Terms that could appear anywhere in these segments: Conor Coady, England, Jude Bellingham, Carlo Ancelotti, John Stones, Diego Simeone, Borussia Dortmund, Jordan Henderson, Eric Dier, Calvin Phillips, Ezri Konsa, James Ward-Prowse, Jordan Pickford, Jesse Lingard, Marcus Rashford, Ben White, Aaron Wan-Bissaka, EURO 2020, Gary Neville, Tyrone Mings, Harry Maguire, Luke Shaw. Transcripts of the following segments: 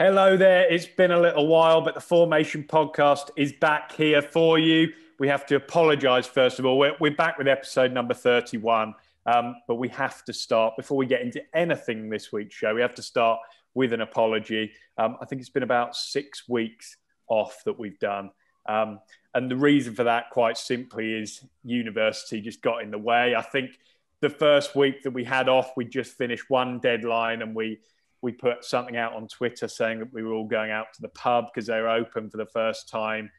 Hello there. It's been a little while, but the Formation Podcast is back here for you. We have to apologise, first of all. We're back with episode number 31, but we have to start, before we get into anything this week's show, we have to start with an apology. I think it's been about 6 weeks off that we've done. And the reason for that, quite simply, is university just got in the way. I think the first week that we had off, we just finished one deadline and we put something out on Twitter saying that we were all going out to the pub because they were open for the first time.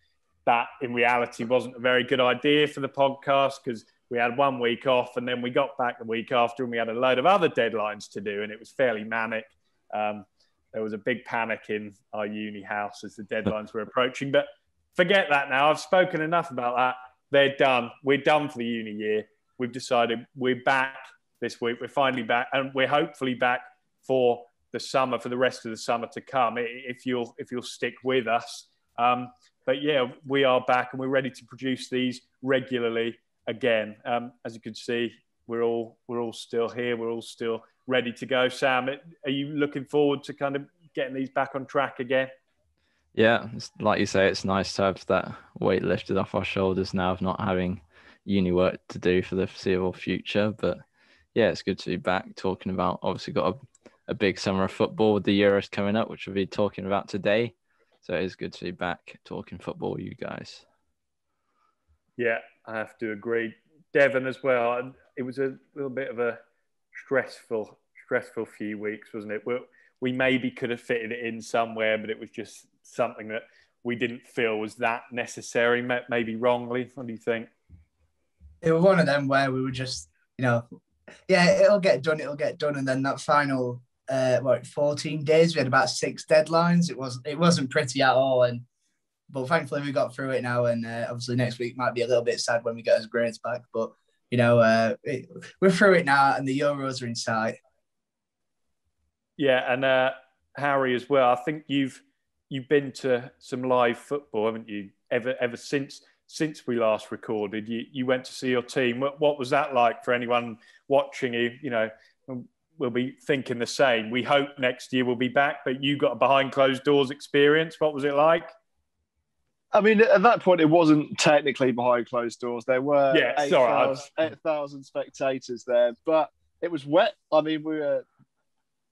That, in reality, wasn't a very good idea for the podcast because we had 1 week off and then we got back the week after and we had a load of other deadlines to do and it was fairly manic. There was a big panic in our uni house as the deadlines were approaching. But forget that now. I've spoken enough about that. They're done. We're done for the uni year. We've decided we're back this week. We're finally back and we're hopefully back for the summer, for the rest of the summer to come, if you'll stick with us. But yeah, we are back and we're ready to produce these regularly again. As you can see, we're all still here. We're all still ready to go. Sam, are you looking forward to kind of getting these back on track again? Yeah, it's, like you say, it's nice to have that weight lifted off our shoulders now of not having uni work to do for the foreseeable future. But yeah, it's good to be back talking about, obviously got a big summer of football with the Euros coming up, which we'll be talking about today. So it is good to be back talking football with you guys. Yeah, I have to agree. Devon as well. It was a little bit of a stressful few weeks, wasn't it? We maybe could have fitted it in somewhere, but it was just something that we didn't feel was that necessary, maybe wrongly. What do you think? It was one of them where we were just, you know, yeah, it'll get done. And then that final... 14 days. We had about 6 deadlines. It wasn't pretty at all, but thankfully we got through it now. And obviously next week might be a little bit sad when we get his grades back, but you know, we're through it now, and the Euros are in sight. Yeah, and Harry as well. I think you've been to some live football, haven't you? Ever since we last recorded, you went to see your team. What was that like for anyone watching you? You know. We'll be thinking the same. We hope next year we'll be back, but you got a behind closed doors experience. What was it like? I mean, at that point, it wasn't technically behind closed doors. There were 8,000 spectators there, but it was wet. I mean, we were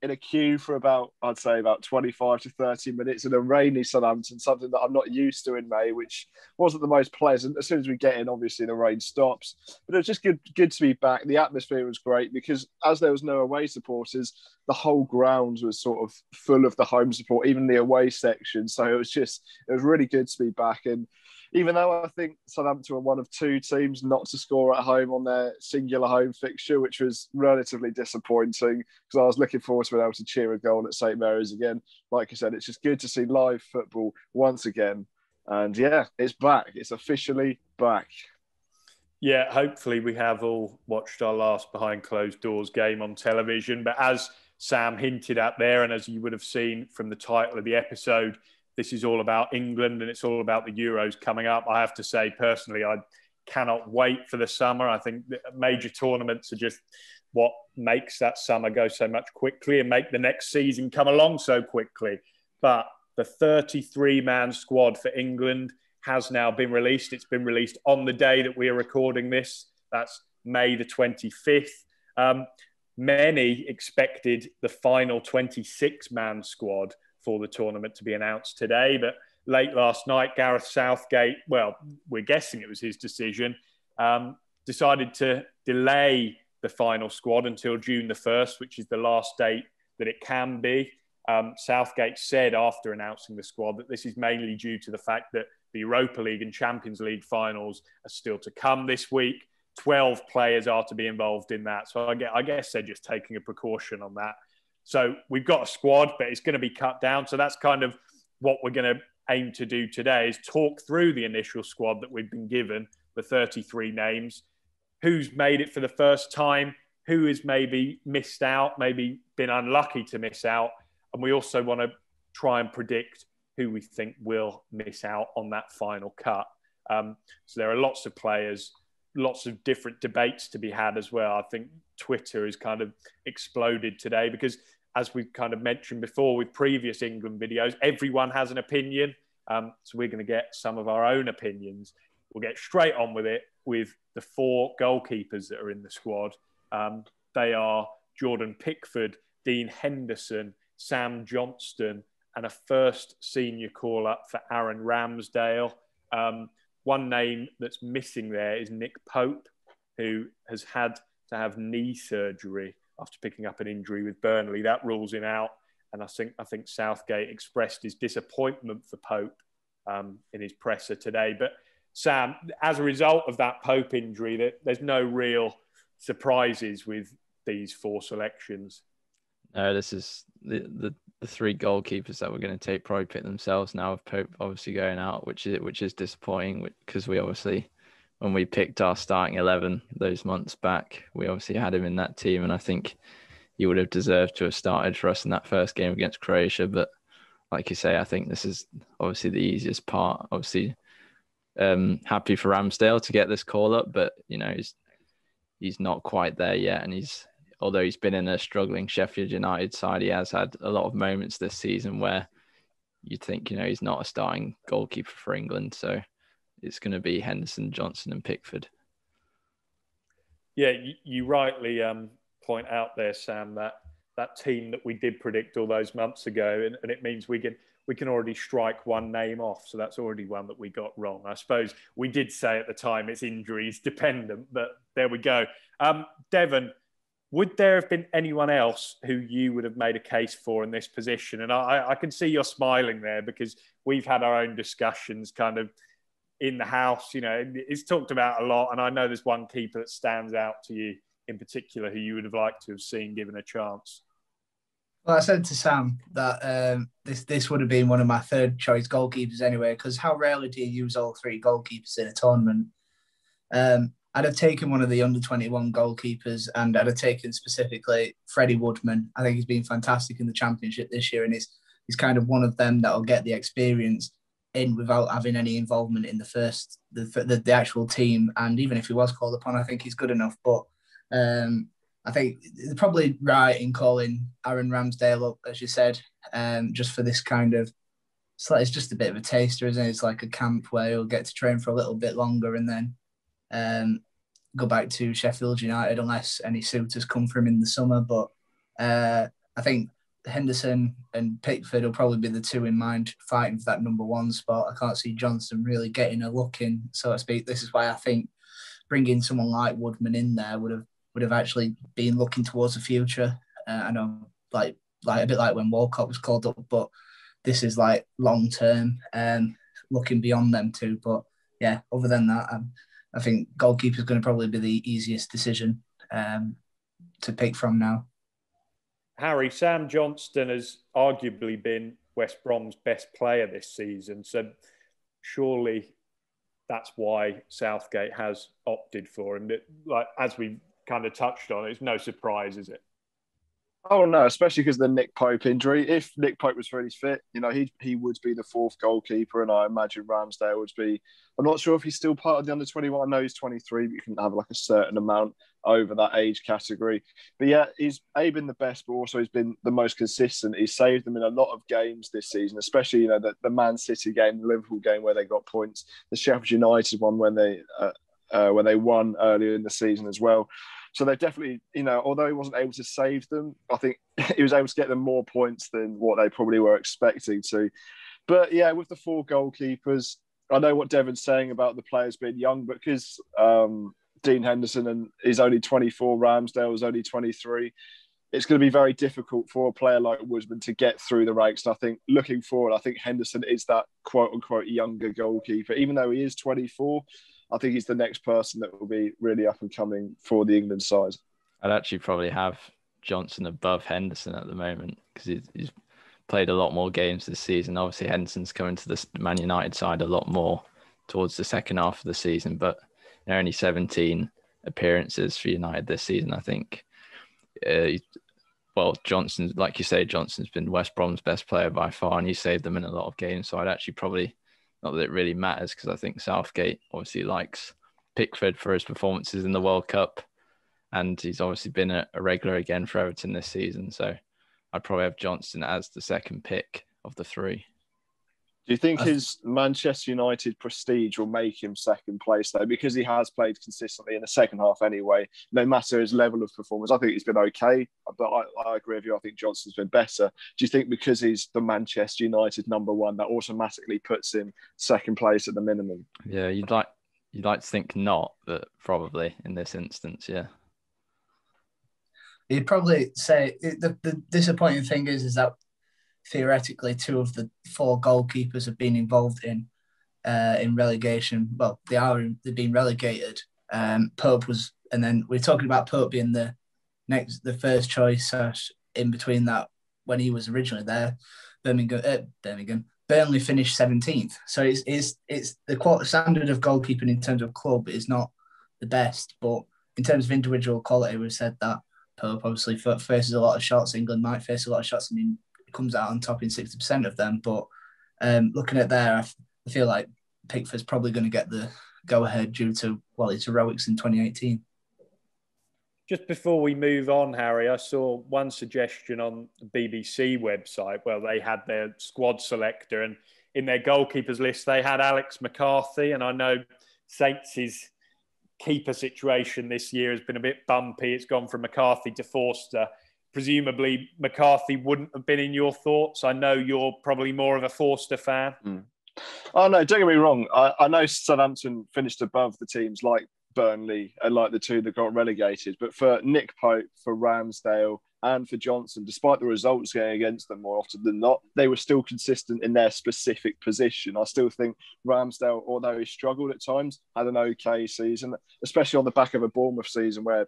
in a queue for about 25 to 30 minutes in a rainy Southampton, something that I'm not used to in May, which wasn't the most pleasant. As soon as we get in, obviously the rain stops, but it was just good to be back. The atmosphere was great because as there was no away supporters, the whole ground was sort of full of the home support, even the away section. So it was really good to be back. And even though I think Southampton were one of 2 teams not to score at home on their singular home fixture, which was relatively disappointing because I was looking forward to being able to cheer a goal at St Mary's again. Like I said, it's just good to see live football once again. And yeah, it's back. It's officially back. Yeah, hopefully we have all watched our last behind closed doors game on television. But as Sam hinted at there, and as you would have seen from the title of the episode, this is all about England and it's all about the Euros coming up. I have to say, personally, I cannot wait for the summer. I think major tournaments are just what makes that summer go so much quickly and make the next season come along so quickly. But the 33-man squad for England has now been released. It's been released on the day that we are recording this. That's May the 25th. Many expected the final 26-man squad for the tournament to be announced today, but late last night, Gareth Southgate, well, we're guessing it was his decision, decided to delay the final squad until June the 1st, which is the last date that it can be. Southgate said after announcing the squad that this is mainly due to the fact that the Europa League and Champions League finals are still to come this week. 12 players are to be involved in that. So I guess they're just taking a precaution on that. So we've got a squad, but it's going to be cut down. So that's kind of what we're going to aim to do today is talk through the initial squad that we've been given, the 33 names, who's made it for the first time, who has maybe missed out, maybe been unlucky to miss out. And we also want to try and predict who we think will miss out on that final cut. So there are lots of players, lots of different debates to be had as well. I think Twitter has kind of exploded today because as we've kind of mentioned before with previous England videos, everyone has an opinion. So we're going to get some of our own opinions. We'll get straight on with it with the four goalkeepers that are in the squad. They are Jordan Pickford, Dean Henderson, Sam Johnstone, and a first senior call-up for Aaron Ramsdale. One name that's missing there is Nick Pope, who has had to have knee surgery after picking up an injury with Burnley. That rules him out. And I think Southgate expressed his disappointment for Pope in his presser today. But Sam, as a result of that Pope injury, there's no real surprises with these four selections. No, this is the three goalkeepers that we're going to take probably pick themselves now, with Pope obviously going out, which is disappointing, because we obviously, when we picked our starting 11 those months back, we obviously had him in that team, and I think he would have deserved to have started for us in that first game against Croatia. But like you say, I think this is obviously the easiest part. Obviously, happy for Ramsdale to get this call up, but you know, he's not quite there yet, and although he's been in a struggling Sheffield United side, he has had a lot of moments this season where you'd think, you know, he's not a starting goalkeeper for England. So it's going to be Henderson, Johnson and Pickford. Yeah, you rightly point out there, Sam, that team that we did predict all those months ago, and it means we can already strike one name off. So that's already one that we got wrong. I suppose we did say at the time it's injuries dependent, but there we go. Devon, would there have been anyone else who you would have made a case for in this position? And I can see you're smiling there, because we've had our own discussions kind of in the house. You know, it's talked about a lot. And I know there's one keeper that stands out to you in particular who you would have liked to have seen given a chance. Well, I said to Sam that this would have been one of my third choice goalkeepers anyway, because how rarely do you use all three goalkeepers in a tournament? I'd have taken one of the under-21 goalkeepers, and I'd have taken specifically Freddie Woodman. I think he's been fantastic in the Championship this year, and he's kind of one of them that'll get the experience in without having any involvement in the actual team. And even if he was called upon, I think he's good enough. But I think they're probably right in calling Aaron Ramsdale up, as you said, just for this kind of... It's just a bit of a taster, isn't it? It's like a camp where you'll get to train for a little bit longer and then... go back to Sheffield United, unless any suitors come for him in the summer. But I think Henderson and Pickford will probably be the two in mind fighting for that number one spot. I can't see Johnson really getting a look in, so to speak. This is why I think bringing someone like Woodman in there would have actually been looking towards the future. I know, like a bit like when Walcott was called up, but this is like long term and looking beyond them two. But yeah, other than that, I think goalkeeper is going to probably be the easiest decision to pick from now. Harry, Sam Johnstone has arguably been West Brom's best player this season, so surely that's why Southgate has opted for him. But like, as we kind of touched on, it's no surprise, is it? Oh no, especially because of the Nick Pope injury. If Nick Pope was really fit, you know, he would be the fourth goalkeeper, and I imagine Ramsdale would be. I'm not sure if he's still part of the under-21. I know he's 23, but you can have like a certain amount over that age category. But yeah, he's been the best, but also he's been the most consistent. He's saved them in a lot of games this season, especially, you know, the Man City game, the Liverpool game where they got points, the Sheffield United one when they won earlier in the season as well. So they definitely, you know, although he wasn't able to save them, I think he was able to get them more points than what they probably were expecting to. But yeah, with the four goalkeepers, I know what Devon's saying about the players being young, but because Dean Henderson is only 24, Ramsdale is only 23, it's going to be very difficult for a player like Woodman to get through the ranks. And I think looking forward, I think Henderson is that quote-unquote younger goalkeeper, even though he is 24. I think he's the next person that will be really up and coming for the England side. I'd actually probably have Johnson above Henderson at the moment, because he's played a lot more games this season. Obviously, Henderson's coming to the Man United side a lot more towards the second half of the season, but there are only 17 appearances for United this season, I think. Johnson, like you say, Johnson's been West Brom's best player by far, and he saved them in a lot of games, so I'd actually probably... Not that it really matters, because I think Southgate obviously likes Pickford for his performances in the World Cup, and he's obviously been a regular again for Everton this season. So I'd probably have Johnston as the second pick of the three. Do you think his Manchester United prestige will make him second place, though? Because he has played consistently in the second half anyway, no matter his level of performance. I think he's been okay, but I agree with you. I think Johnston's been better. Do you think because he's the Manchester United number one, that automatically puts him second place at the minimum? Yeah, you'd like to think not, but probably in this instance, yeah. You'd probably say the disappointing thing is that theoretically, two of the four goalkeepers have been involved in relegation. Well, they've been relegated. Pope was, and then we're talking about Pope being the first choice. In between that, when he was originally there, Burnley finished 17th. So it's the quality standard of goalkeeping in terms of club is not the best, but in terms of individual quality, we've said that Pope obviously faces a lot of shots. England might face a lot of shots, and comes out on top in 60% of them, but looking at there, I feel like Pickford's probably going to get the go-ahead due to his heroics in 2018. Just before we move on, Harry, I saw one suggestion on the BBC website where they had their squad selector, and in their goalkeepers list they had Alex McCarthy, and I know Saints' keeper situation this year has been a bit bumpy. It's gone from McCarthy to Forster. Presumably, McCarthy wouldn't have been in your thoughts. I know you're probably more of a Forster fan. Mm. Oh, no, don't get me wrong. I know Southampton finished above the teams like Burnley and like the two that got relegated. But for Nick Pope, for Ramsdale and for Johnson, despite the results going against them more often than not, they were still consistent in their specific position. I still think Ramsdale, although he struggled at times, had an okay season, especially on the back of a Bournemouth season where,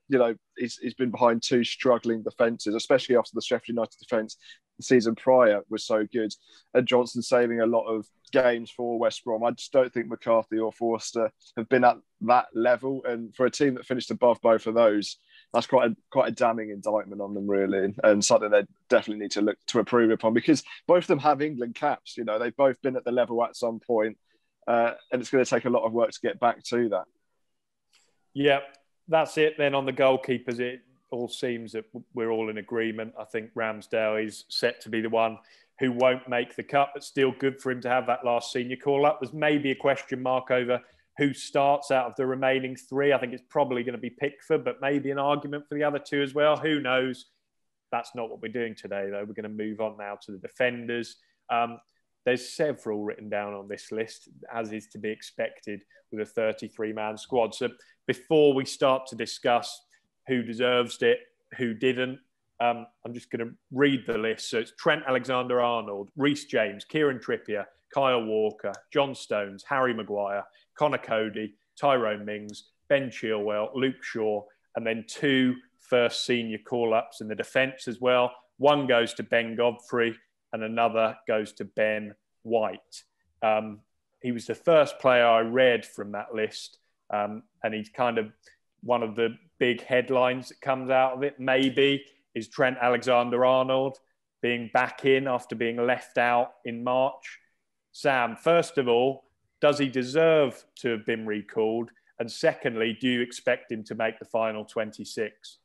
he's been behind two struggling defences, especially after the Sheffield United defence the season prior was so good. And Johnson saving a lot of games for West Brom. I just don't think McCarthy or Forster have been at that level. And for a team that finished above both of those, that's quite a damning indictment on them, really, and something they definitely need to look to improve upon, because both of them have England caps. They've both been at the level at some point, and it's going to take a lot of work to get back to that. Yeah, that's it then on the goalkeepers. It all seems that we're all in agreement. I think Ramsdale is set to be the one who won't make the cut, but still good for him to have that last senior call-up. There's maybe a question mark over who starts out of the remaining three. I think it's probably going to be Pickford, but maybe an argument for the other two as well. Who knows? That's not what we're doing today, though. We're going to move on now to the defenders. There's several written down on this list, as is to be expected with a 33-man squad. So before we start to discuss who deserves it, who didn't, I'm just going to read the list. So it's Trent Alexander-Arnold, Reece James, Kieran Trippier, Kyle Walker, John Stones, Harry Maguire, Conor Coady, Tyrone Mings, Ben Chilwell, Luke Shaw, and then two first senior call-ups in the defence as well. One goes to Ben Godfrey and another goes to Ben White. He was the first player I read from that list, and he's kind of one of the big headlines that comes out of it, maybe, is Trent Alexander-Arnold being back in after being left out in March. Sam, first of all, does he deserve to have been recalled? And secondly, do you expect him to make the final 26?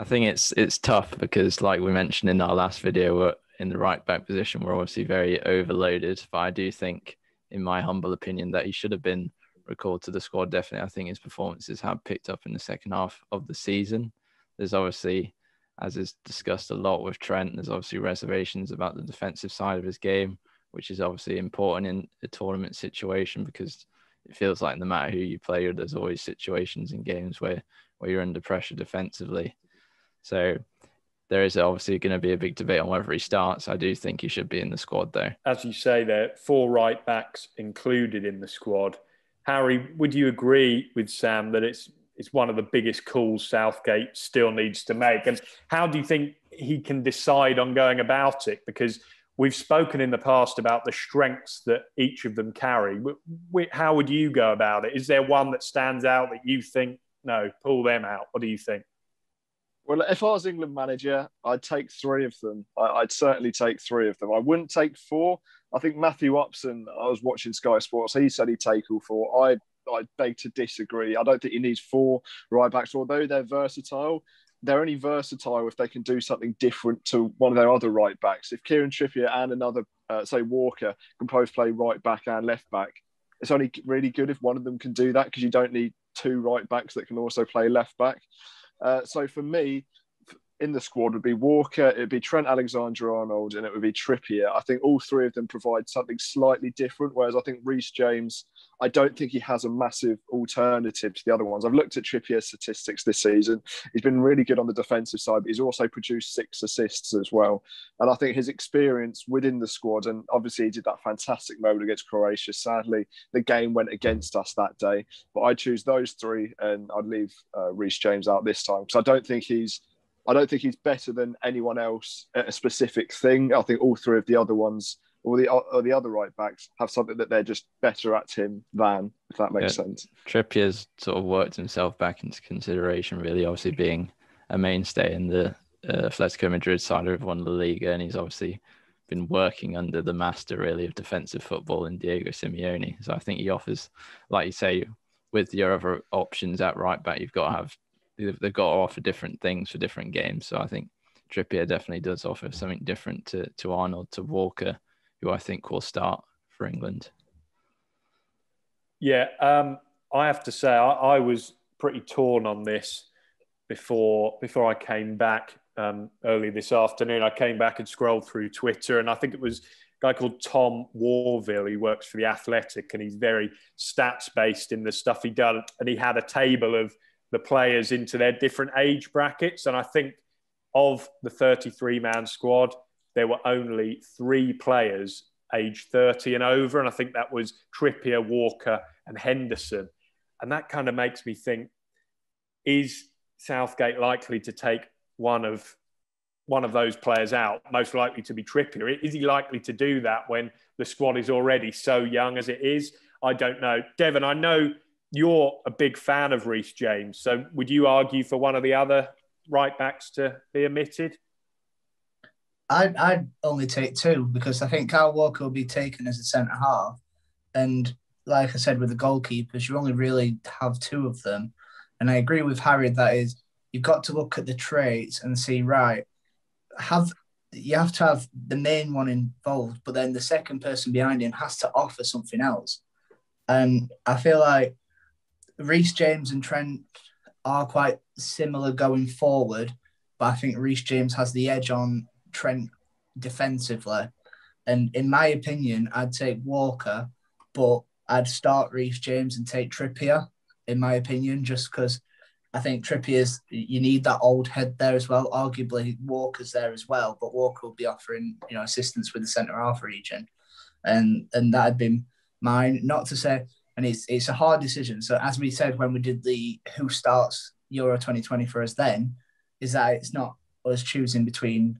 I think it's tough because, like we mentioned in our last video, we're in the right back position. We're obviously very overloaded, but I do think, in my humble opinion, that he should have been recalled to the squad. Definitely, I think his performances have picked up in the second half of the season. There's obviously, as is discussed a lot with Trent, there's obviously reservations about the defensive side of his game, which is obviously important in a tournament situation because it feels like no matter who you play, there's always situations in games where you're under pressure defensively. So there is obviously going to be a big debate on whether he starts. I do think he should be in the squad, though. As you say there, four right backs included in the squad. Harry, would you agree with Sam that it's one of the biggest calls Southgate still needs to make? And how do you think he can decide on going about it? Because we've spoken in the past about the strengths that each of them carry. How would you go about it? Is there one that stands out that you think, no, pull them out? What do you think? Well, if I was England manager, I'd take three of them. I'd certainly take three of them. I wouldn't take four. I think Matthew Upson, I was watching Sky Sports, he said he'd take all four. I beg to disagree. I don't think he needs four right backs, although they're versatile. they're only versatile if they can do something different to one of their other right backs. If Kieran Trippier and another, say Walker, can both play right back and left back, it's only really good if one of them can do that, because you don't need two right backs that can also play left back. So for me, in the squad would be Walker, it'd be Trent Alexander-Arnold, and it would be Trippier. I think all three of them provide something slightly different, whereas I think Reece James, I don't think he has a massive alternative to the other ones. I've looked at Trippier's statistics this season. He's been really good on the defensive side, but he's also produced 6 assists as well. And I think his experience within the squad, and obviously he did that fantastic moment against Croatia. Sadly, the game went against us that day. But I choose those three, and I'd leave Reece James out this time, because I don't think he's better than anyone else at a specific thing. I think all three of the other ones, or the other right backs, have something that they're just better at him than, if that makes sense. Trippier's sort of worked himself back into consideration, really, obviously being a mainstay in the Atletico Madrid side who've won La Liga, and he's obviously been working under the master, really, of defensive football in Diego Simeone. So I think he offers, like you say, with your other options at right back, you've got to have, they've got to offer different things for different games. So I think Trippier definitely does offer something different to Arnold, to Walker, who I think will start for England. Yeah, I have to say, I was pretty torn on this before I came back early this afternoon. I came back and scrolled through Twitter, and I think it was a guy called Tom Warville. He works for The Athletic, and he's very stats-based in the stuff he does. And he had a table of the players into their different age brackets. And I think of the 33-man squad, there were only 3 players age 30 and over. And I think that was Trippier, Walker and Henderson. And that kind of makes me think, is Southgate likely to take one of those players out? Most likely to be Trippier. Is he likely to do that when the squad is already so young as it is? I don't know. Devon, I know you're a big fan of Reece James, so would you argue for one of the other right-backs to be omitted? I'd only take 2, because I think Kyle Walker will be taken as a centre-half. And like I said, with the goalkeepers, you only really have 2 of them. And I agree with Harry, that is, you've got to look at the traits and see, right, you have to have the main one involved, but then the second person behind him has to offer something else. And I feel like Reece James and Trent are quite similar going forward, but I think Reece James has the edge on Trent defensively. And in my opinion, I'd take Walker, but I'd start Reece James and take Trippier, in my opinion, just because I think Trippier's, you need that old head there as well. Arguably, Walker's there as well, but Walker will be offering, assistance with the centre-half region. And that had been mine. Not to say... And it's a hard decision. So as we said when we did the who starts Euro 2020 for us, then is that it's not us choosing between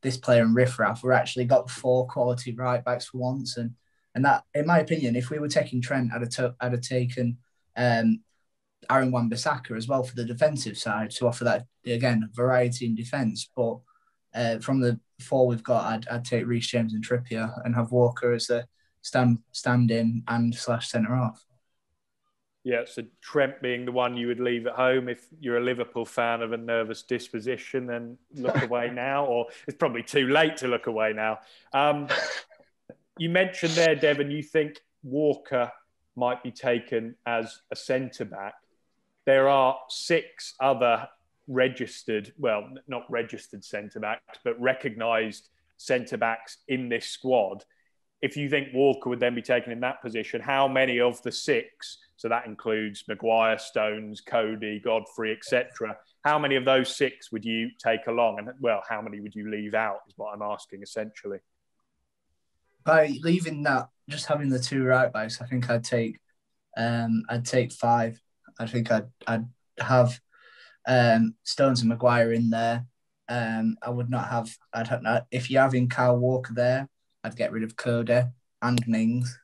this player and riffraff. We're actually got 4 quality right backs for once, and that, in my opinion, if we were taking Trent, I'd have taken Aaron Wan-Bissaka as well for the defensive side to offer that again variety in defence. But from the 4 we've got, I'd take Reece James and Trippier and have Walker as the stand in and / centre off. Yeah, so Trent being the one you would leave at home. If you're a Liverpool fan of a nervous disposition, then look away now, or it's probably too late to look away now. You mentioned there, Devon, you think Walker might be taken as a centre-back. There are 6 other registered, well, not registered centre-backs, but recognised centre-backs in this squad. If you think Walker would then be taken in that position, how many of the 6, so that includes Maguire, Stones, Coady, Godfrey, etc., how many of those 6 would you take along? And, well, how many would you leave out is what I'm asking, essentially. By leaving that, just having the 2 right backs, I think I'd take 5. I think I'd have Stones and Maguire in there. If you're having Kyle Walker there, I'd get rid of Coady and Mings,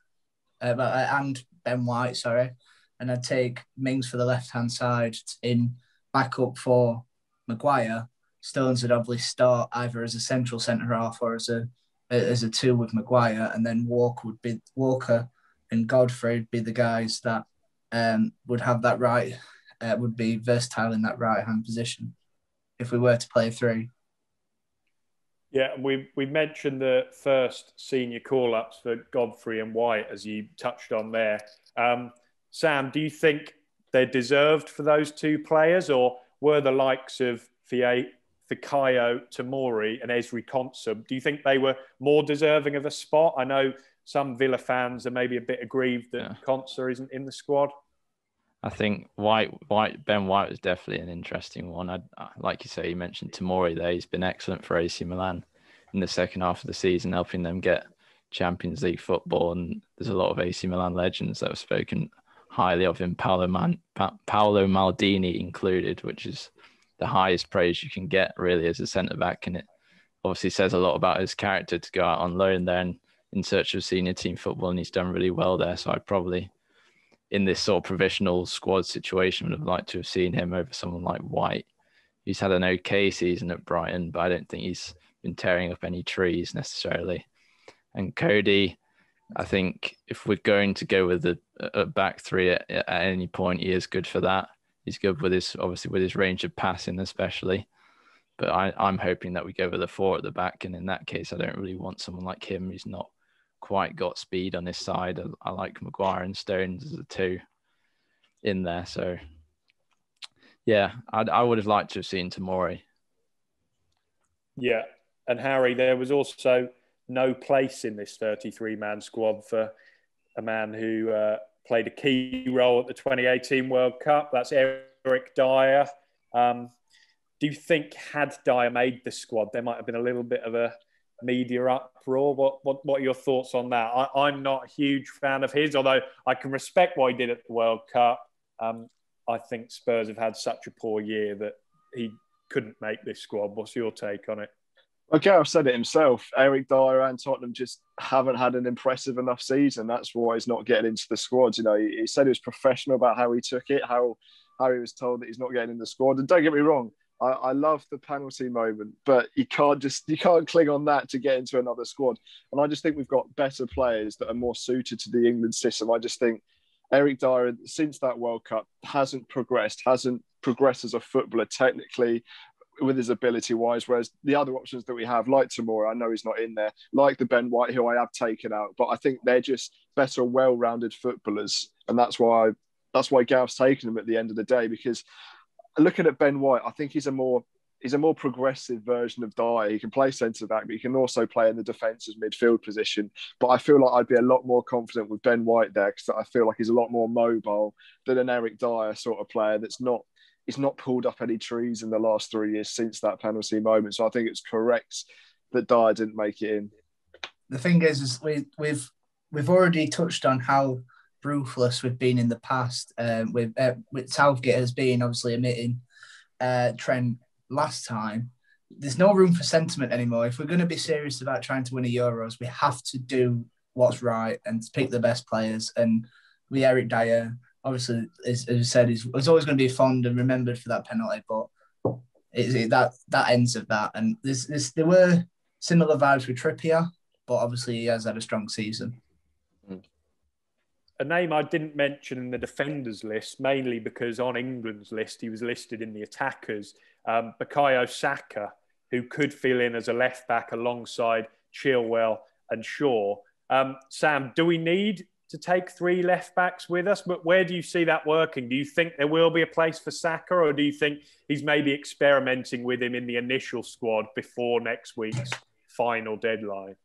and Ben White, sorry. And I'd take Mings for the left-hand side in backup for Maguire. Stones would obviously start either as a central centre-half or as a 2 with Maguire. And then Walker and Godfrey would be the guys that would have that right, would be versatile in that right-hand position. if we were to play through. Yeah, we mentioned the first senior call-ups for Godfrey and White, as you touched on there. Sam, do you think they're deserved for those two players, or were the likes of Fikayo Tomori and Ezri Konsa, do you think they were more deserving of a spot? I know some Villa fans are maybe a bit aggrieved that Konsa isn't in the squad. I think Ben White was definitely an interesting one. Like you say, you mentioned Tomori there. He's been excellent for AC Milan in the second half of the season, helping them get Champions League football. And there's a lot of AC Milan legends that have spoken highly of him, Paolo Maldini included, which is the highest praise you can get really as a centre-back. And it obviously says a lot about his character to go out on loan there and in search of senior team football. And he's done really well there. So I'd probably, in this sort of provisional squad situation, would have liked to have seen him over someone like White. He's had an okay season at Brighton, but I don't think he's been tearing up any trees necessarily. And Coady, I think if we're going to go with a back three at any point, he is good for that. He's good with his, obviously with his range of passing especially. But I'm hoping that we go with a four at the back. And in that case, I don't really want someone like him who's not quite got speed on his side. I like Maguire and Stones as the two in there. So, yeah, I would have liked to have seen Tomori. Yeah, and Harry, there was also no place in this 33-man squad for a man who played a key role at the 2018 World Cup. That's Eric Dier. Do you think had Dier made the squad, there might have been a little bit of a media uproar? What are your thoughts on that? I'm not a huge fan of his, although I can respect what he did at the World Cup. I think Spurs have had such a poor year that he couldn't make this squad. What's your take on it? Well, Gareth said it himself. Eric Dier and Tottenham just haven't had an impressive enough season. That's why he's not getting into the squad. You know, he said he was professional about how he took it, how he was told that he's not getting in the squad. And don't get me wrong, I love the penalty moment, but you can't cling on that to get into another squad. And I just think we've got better players that are more suited to the England system. I just think Eric Dier, since that World Cup, hasn't progressed as a footballer technically, with his ability-wise, whereas the other options that we have, like Tomori, I know he's not in there, like the Ben White, who I have taken out, but I think they're just better, well-rounded footballers, and that's why Gareth's taken them at the end of the day, because looking at Ben White, I think he's a more progressive version of Dier. He can play centre-back, but he can also play in the defensive midfield position. But I feel like I'd be a lot more confident with Ben White there, because I feel like he's a lot more mobile than an Eric Dier sort of player He's not pulled up any trees in the last 3 years since that penalty moment. So I think it's correct that Dier didn't make it in. The thing is we've already touched on how ruthless we've been in the past. With Southgate has been obviously omitting Trent last time. There's no room for sentiment anymore. If we're going to be serious about trying to win a Euros, we have to do what's right and pick the best players. And with Eric Dier, obviously, as I said, he's always going to be fond and remembered for that penalty, but that ends of that. And there were similar vibes with Trippier, but obviously he has had a strong season. A name I didn't mention in the defenders list, mainly because on England's list, he was listed in the attackers. Bukayo Saka, who could fill in as a left-back alongside Chilwell and Shaw. Sam, do we need to take three left-backs with us? But where do you see that working? Do you think there will be a place for Saka, or do you think he's maybe experimenting with him in the initial squad before next week's final deadline?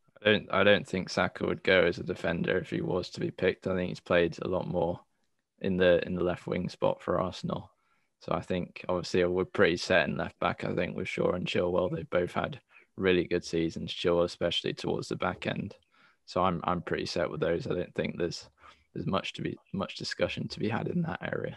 I don't think Saka would go as a defender if he was to be picked. I think he's played a lot more in the left wing spot for Arsenal. So I think, obviously, we're pretty set in left-back. I think with Shaw and Chilwell, they've both had really good seasons, Chilwell especially towards the back end. So I'm pretty set with those. I don't think there's much discussion to be had in that area.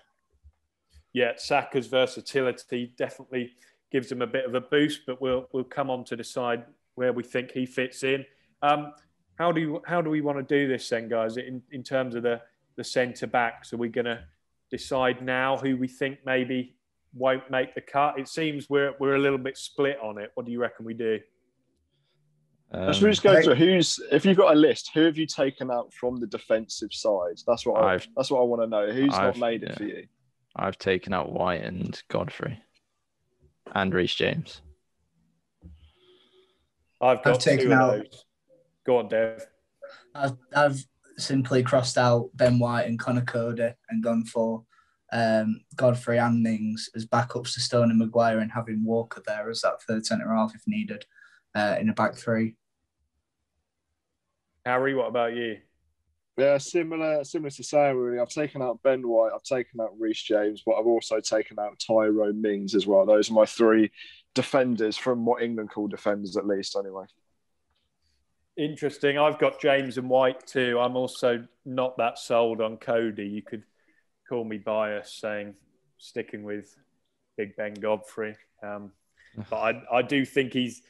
Yeah, Saka's versatility definitely gives him a bit of a boost, but we'll come on to decide where we think he fits in. How do we want to do this then, guys? In terms of the centre backs, are we going to decide now who we think maybe won't make the cut? It seems we're a little bit split on it. What do you reckon we do? Should we just go to if you've got a list, who have you taken out from the defensive side? That's what I want to know. Who's not made it for you? I've taken out White and Godfrey. and Reece James. I've taken out. Go on, Dave. I've simply crossed out Ben White and Conor Coady and gone for Godfrey and Mings as backups to Stone and Maguire, and having Walker there as that third centre half if needed in a back three. Harry, what about you? Yeah, similar to Sam, really. I've taken out Ben White, I've taken out Reece James, but I've also taken out Tyrone Mings as well. Those are my three defenders, from what England call defenders at least, anyway. Interesting. I've got James and White too. I'm also not that sold on Coady. You could call me biased saying sticking with Big Ben Godfrey. But I do think he's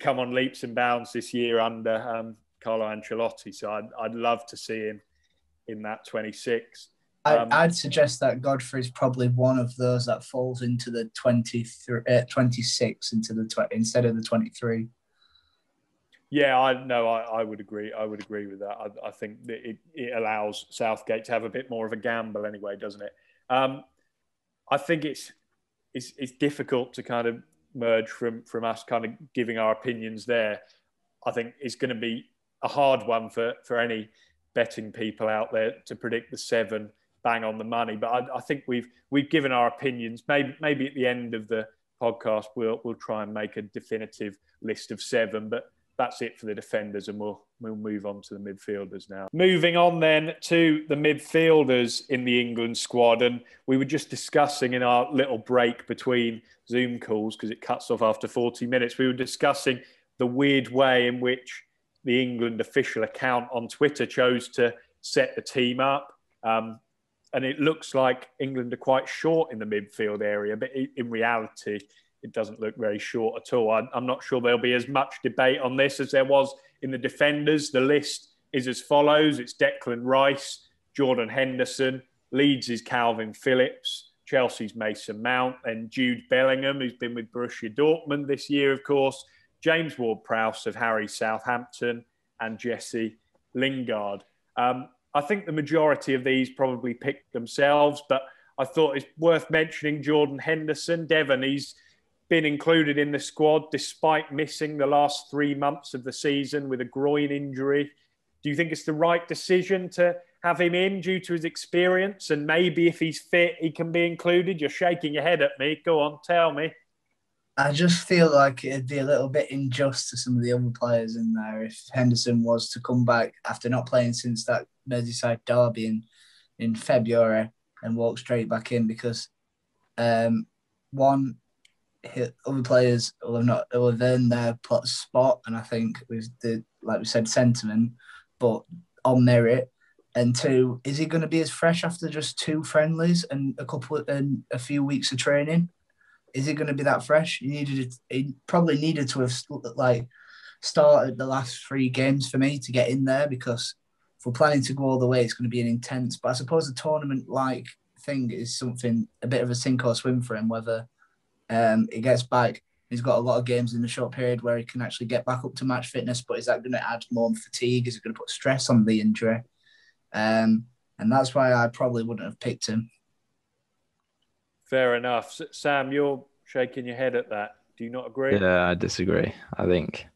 come on leaps and bounds this year under Carlo Ancelotti. So I'd love to see him in that 26. I'd suggest that Godfrey's probably one of those that falls into the 26 instead of the 23. Yeah, I would agree. I would agree with that. I think that it allows Southgate to have a bit more of a gamble anyway, doesn't it? I think it's difficult to kind of merge from us kind of giving our opinions there. I think it's going to be a hard one for any betting people out there to predict the seven bang on the money. But I think we've given our opinions. Maybe at the end of the podcast we'll try and make a definitive list of seven. But that's it for the defenders, and we'll move on to the midfielders now. Moving on then to the midfielders in the England squad, and we were just discussing in our little break between Zoom calls, because it cuts off after 40 minutes, we were discussing the weird way in which the England official account on Twitter chose to set the team up. And it looks like England are quite short in the midfield area, but in reality, it doesn't look very short at all. I'm not sure there'll be as much debate on this as there was in the defenders. The list is as follows. It's Declan Rice, Jordan Henderson, Leeds' Calvin Phillips, Chelsea's Mason Mount, and Jude Bellingham, who's been with Borussia Dortmund this year, of course, James Ward-Prowse of Harry Southampton, and Jesse Lingard. I think the majority of these probably picked themselves, but I thought it's worth mentioning Jordan Henderson. Devon, he's been included in the squad despite missing the last 3 months of the season with a groin injury. Do you think it's the right decision to have him in due to his experience? And maybe if he's fit, he can be included? You're shaking your head at me. Go on, tell me. I just feel like it'd be a little bit unjust to some of the other players in there if Henderson was to come back after not playing since that Merseyside derby in February and walk straight back in, because one, other players will have earned their spot, and I think with the, like we said, sentiment, but on merit. And two, is he going to be as fresh after just two friendlies and a few weeks of training? Is he going to be that fresh? He probably needed to have started the last three games for me to get in there, because if we're planning to go all the way, it's going to be an intense. But I suppose the tournament like thing is something a bit of a sink or swim for him, whether. He gets back. He's got a lot of games in the short period where he can actually get back up to match fitness, but is that going to add more fatigue? Is it going to put stress on the injury? And that's why I probably wouldn't have picked him. Fair enough. Sam, you're shaking your head at that. Do you not agree? Yeah, I disagree. I think...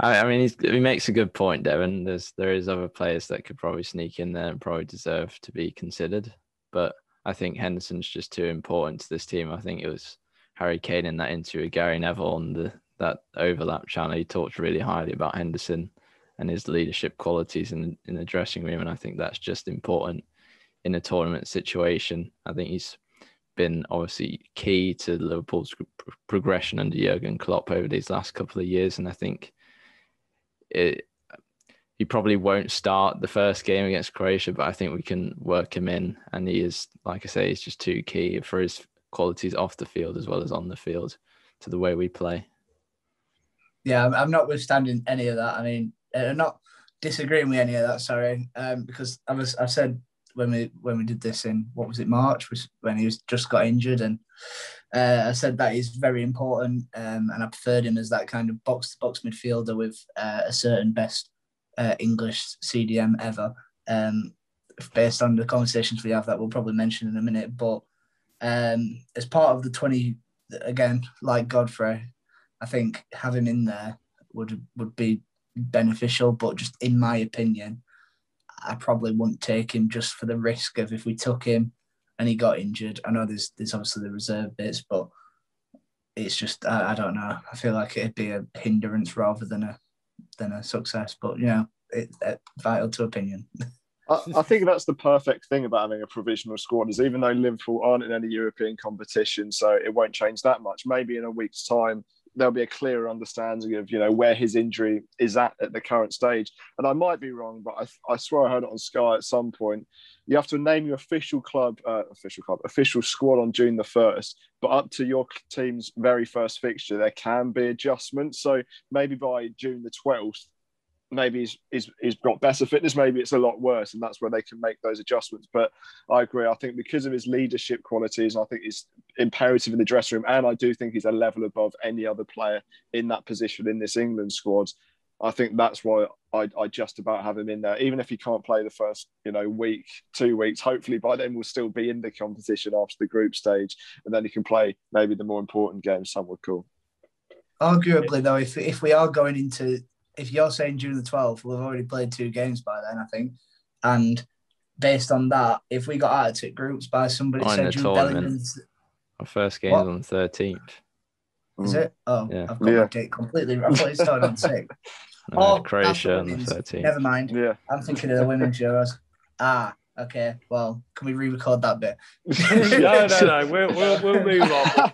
I mean, he makes a good point, Devon. There is other players that could probably sneak in there and probably deserve to be considered, but I think Henderson's just too important to this team. I think it was... Harry Kane in that interview with Gary Neville on that overlap channel, he talked really highly about Henderson and his leadership qualities in the dressing room, and I think that's just important in a tournament situation. I think he's been obviously key to Liverpool's progression under Jurgen Klopp over these last couple of years, and I think he probably won't start the first game against Croatia, but I think we can work him in, and he is, like I say, he's just too key for his qualities off the field as well as on the field to the way we play. Yeah, I'm not withstanding any of that. I mean, I'm not disagreeing with any of that, sorry, because I said when we did this in, what was it, March, when he was just got injured, and I said that he's very important, and I preferred him as that kind of box-to-box midfielder with a certain best English CDM ever, based on the conversations we have that we'll probably mention in a minute, but as part of the 20 again, like Godfrey, I think having him in there would be beneficial. But just in my opinion, I probably wouldn't take him just for the risk of if we took him and he got injured. I know there's obviously the reserve bits, but it's just, I don't know. I feel like it'd be a hindrance rather than a success. But, you know, it's vital to opinion. I think that's the perfect thing about having a provisional squad is even though Liverpool aren't in any European competition, so it won't change that much. Maybe in a week's time, there'll be a clearer understanding of, you know, where his injury is at the current stage. And I might be wrong, but I swear I heard it on Sky at some point. You have to name your official squad on June the 1st, but up to your team's very first fixture, there can be adjustments. So maybe by June the 12th, maybe he's got better fitness, maybe it's a lot worse, and that's where they can make those adjustments. But I agree. I think because of his leadership qualities, I think it's imperative in the dressing room, and I do think he's a level above any other player in that position in this England squad. I think that's why I just about have him in there. Even if he can't play the first, you know, week, 2 weeks, hopefully by then we'll still be in the competition after the group stage, and then he can play maybe the more important games, some would call. Arguably, though, if we are going into... If you're saying June the 12th, we've already played 2 games by then, I think. And based on that, if we got out of groups by somebody... said June Bellingham's... Our first game is on the 13th. Is it? Oh, yeah. I've got my date completely wrong. I thought it started on 6th. Croatia on the 13th. Never mind. Yeah. I'm thinking of the women's Euros. Ah, okay. Well, can we re-record that bit? No. We'll move on.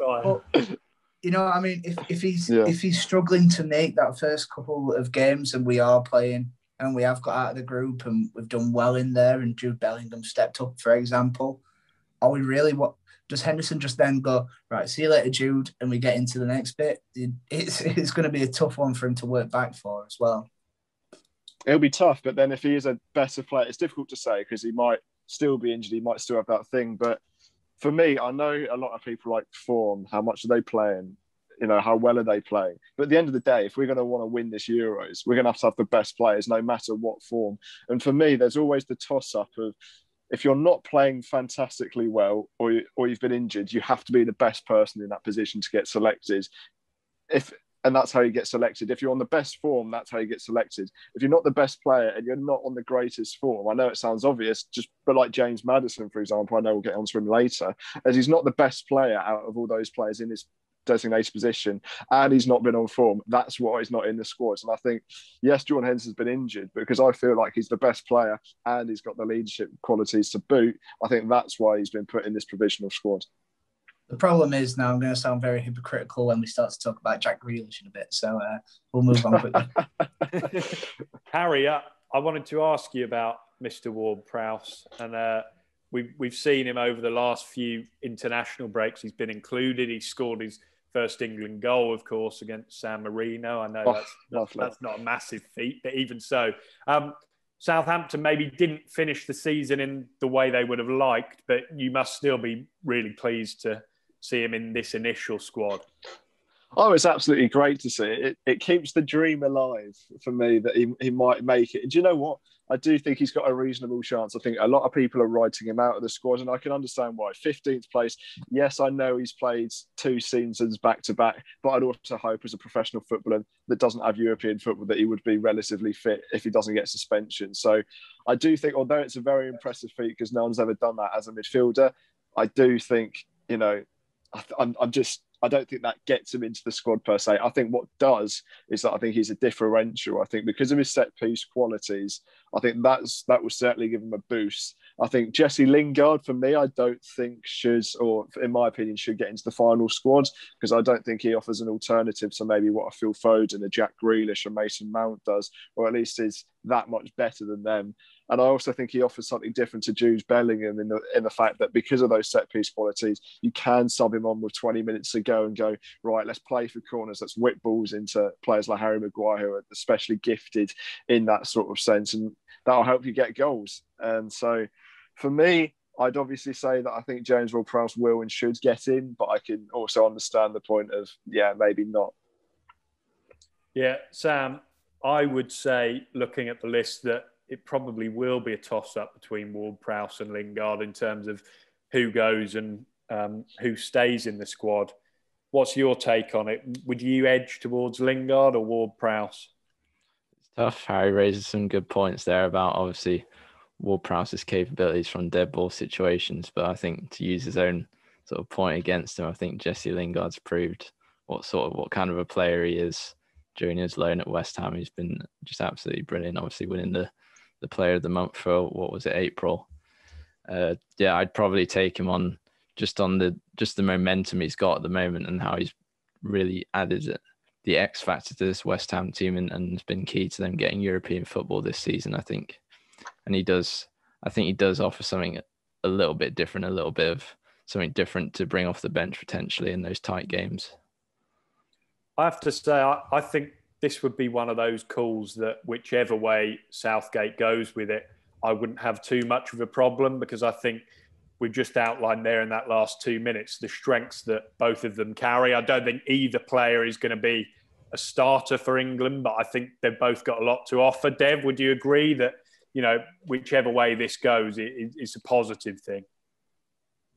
But, you know what I mean? If he's struggling to make that first couple of games and we are playing and we have got out of the group and we've done well in there and Jude Bellingham stepped up, for example, are we really... What does Henderson just then go, right, see you later, Jude, and we get into the next bit? It's going to be a tough one for him to work back for as well. It'll be tough, but then if he is a better player, it's difficult to say because he might still be injured, he might still have that thing, but... For me, I know a lot of people like form, how much are they playing, you know, how well are they playing? But at the end of the day, if we're going to want to win this Euros, we're going to have the best players, no matter what form. And for me, there's always the toss-up of if you're not playing fantastically well or you've been injured, you have to be the best person in that position to get selected. And that's how you get selected. If you're on the best form, that's how you get selected. If you're not the best player and you're not on the greatest form, I know it sounds obvious, but like James Maddison, for example, I know we'll get onto him later, as he's not the best player out of all those players in his designated position, and he's not been on form. That's why he's not in the squads. And I think, yes, Jordan Henderson's been injured, because I feel like he's the best player and he's got the leadership qualities to boot. I think that's why he's been put in this provisional squad. The problem is, now I'm going to sound very hypocritical when we start to talk about Jack Grealish in a bit, so we'll move on quickly. Harry, I wanted to ask you about Mr. Ward-Prowse, and we've seen him over the last few international breaks. He's been included. He scored his first England goal, of course, against San Marino. I know that's not a massive feat, but even so. Southampton maybe didn't finish the season in the way they would have liked, but you must still be really pleased to see him in this initial squad. Oh, it's absolutely great to see. It keeps the dream alive for me that he might make it. And do you know what? I do think he's got a reasonable chance. I think a lot of people are writing him out of the squad, and I can understand why. 15th place. Yes, I know he's played 2 seasons back-to-back, but I'd also hope as a professional footballer that doesn't have European football that he would be relatively fit if he doesn't get suspension. So I do think, although it's a very impressive feat because no one's ever done that as a midfielder, I do think, you know, I don't think that gets him into the squad per se. I think what does is that I think he's a differential. I think because of his set-piece qualities, I think that will certainly give him a boost. I think Jesse Lingard, for me, I don't think should get into the final squad because I don't think he offers an alternative to maybe what a Phil Foden, a Jack Grealish, or Mason Mount does, or at least is that much better than them. And I also think he offers something different to Jude Bellingham in the fact that because of those set-piece qualities, you can sub him on with 20 minutes to go and go, right, let's play for corners, let's whip balls into players like Harry Maguire, who are especially gifted in that sort of sense, and that'll help you get goals. And so for me, I'd obviously say that I think James Ward-Prowse will and should get in, but I can also understand the point of, yeah, maybe not. Yeah, Sam, I would say, looking at the list, that it probably will be a toss-up between Ward-Prowse and Lingard in terms of who goes and who stays in the squad. What's your take on it? Would you edge towards Lingard or Ward-Prowse? It's tough. Harry raises some good points there about obviously Ward-Prowse's capabilities from dead ball situations, but I think to use his own sort of point against him, I think Jesse Lingard's proved what kind of a player he is during his loan at West Ham. He's been just absolutely brilliant, obviously winning the player of the month for, what was it, April. Yeah, I'd probably take him on just on the momentum he's got at the moment and how he's really added the X factor to this West Ham team and has been key to them getting European football this season, I think. And he does offer something a little bit different, a little bit of something different to bring off the bench potentially in those tight games. I have to say, I think this would be one of those calls that whichever way Southgate goes with it, I wouldn't have too much of a problem, because I think we've just outlined there in that last 2 minutes the strengths that both of them carry. I don't think either player is going to be a starter for England, but I think they've both got a lot to offer. Dev, would you agree that, you know, whichever way this goes, it's a positive thing?